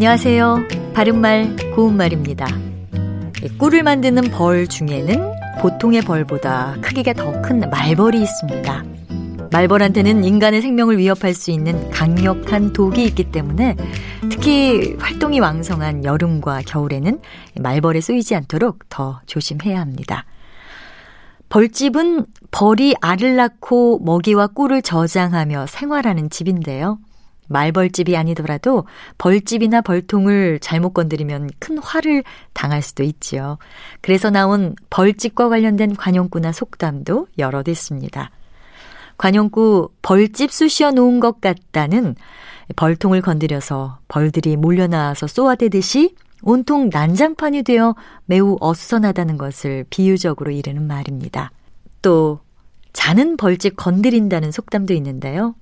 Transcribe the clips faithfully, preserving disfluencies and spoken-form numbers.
안녕하세요. 바른말 고운말입니다. 꿀을 만드는 벌 중에는 보통의 벌보다 크기가 더 큰 말벌이 있습니다. 말벌한테는 인간의 생명을 위협할 수 있는 강력한 독이 있기 때문에 특히 활동이 왕성한 여름과 겨울에는 말벌에 쏘이지 않도록 더 조심해야 합니다. 벌집은 벌이 알을 낳고 먹이와 꿀을 저장하며 생활하는 집인데요. 말벌집이 아니더라도 벌집이나 벌통을 잘못 건드리면 큰 화를 당할 수도 있지요. 그래서 나온 벌집과 관련된 관용구나 속담도 여럿 있습니다. 관용구 벌집 쑤시어 놓은 것 같다는 벌통을 건드려서 벌들이 몰려나와서 쏘아대듯이 온통 난장판이 되어 매우 어수선하다는 것을 비유적으로 이르는 말입니다. 또 자는 벌집 건드린다는 속담도 있는데요.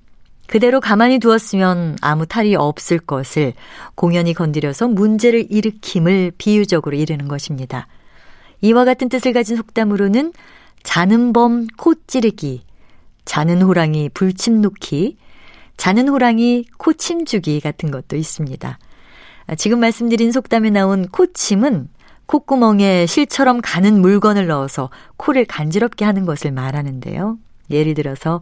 그대로 가만히 두었으면 아무 탈이 없을 것을 공연히 건드려서 문제를 일으킴을 비유적으로 이르는 것입니다. 이와 같은 뜻을 가진 속담으로는 자는 범 코 찌르기, 자는 호랑이 불침 놓기, 자는 호랑이 코침 주기 같은 것도 있습니다. 지금 말씀드린 속담에 나온 코침은 콧구멍에 실처럼 가는 물건을 넣어서 코를 간지럽게 하는 것을 말하는데요. 예를 들어서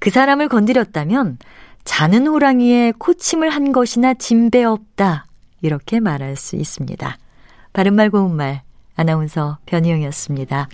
그 사람을 건드렸다면 자는 호랑이에 코침을 한 것이나 진배 없다 이렇게 말할 수 있습니다. 바른말 고운말 아나운서 변희영이었습니다.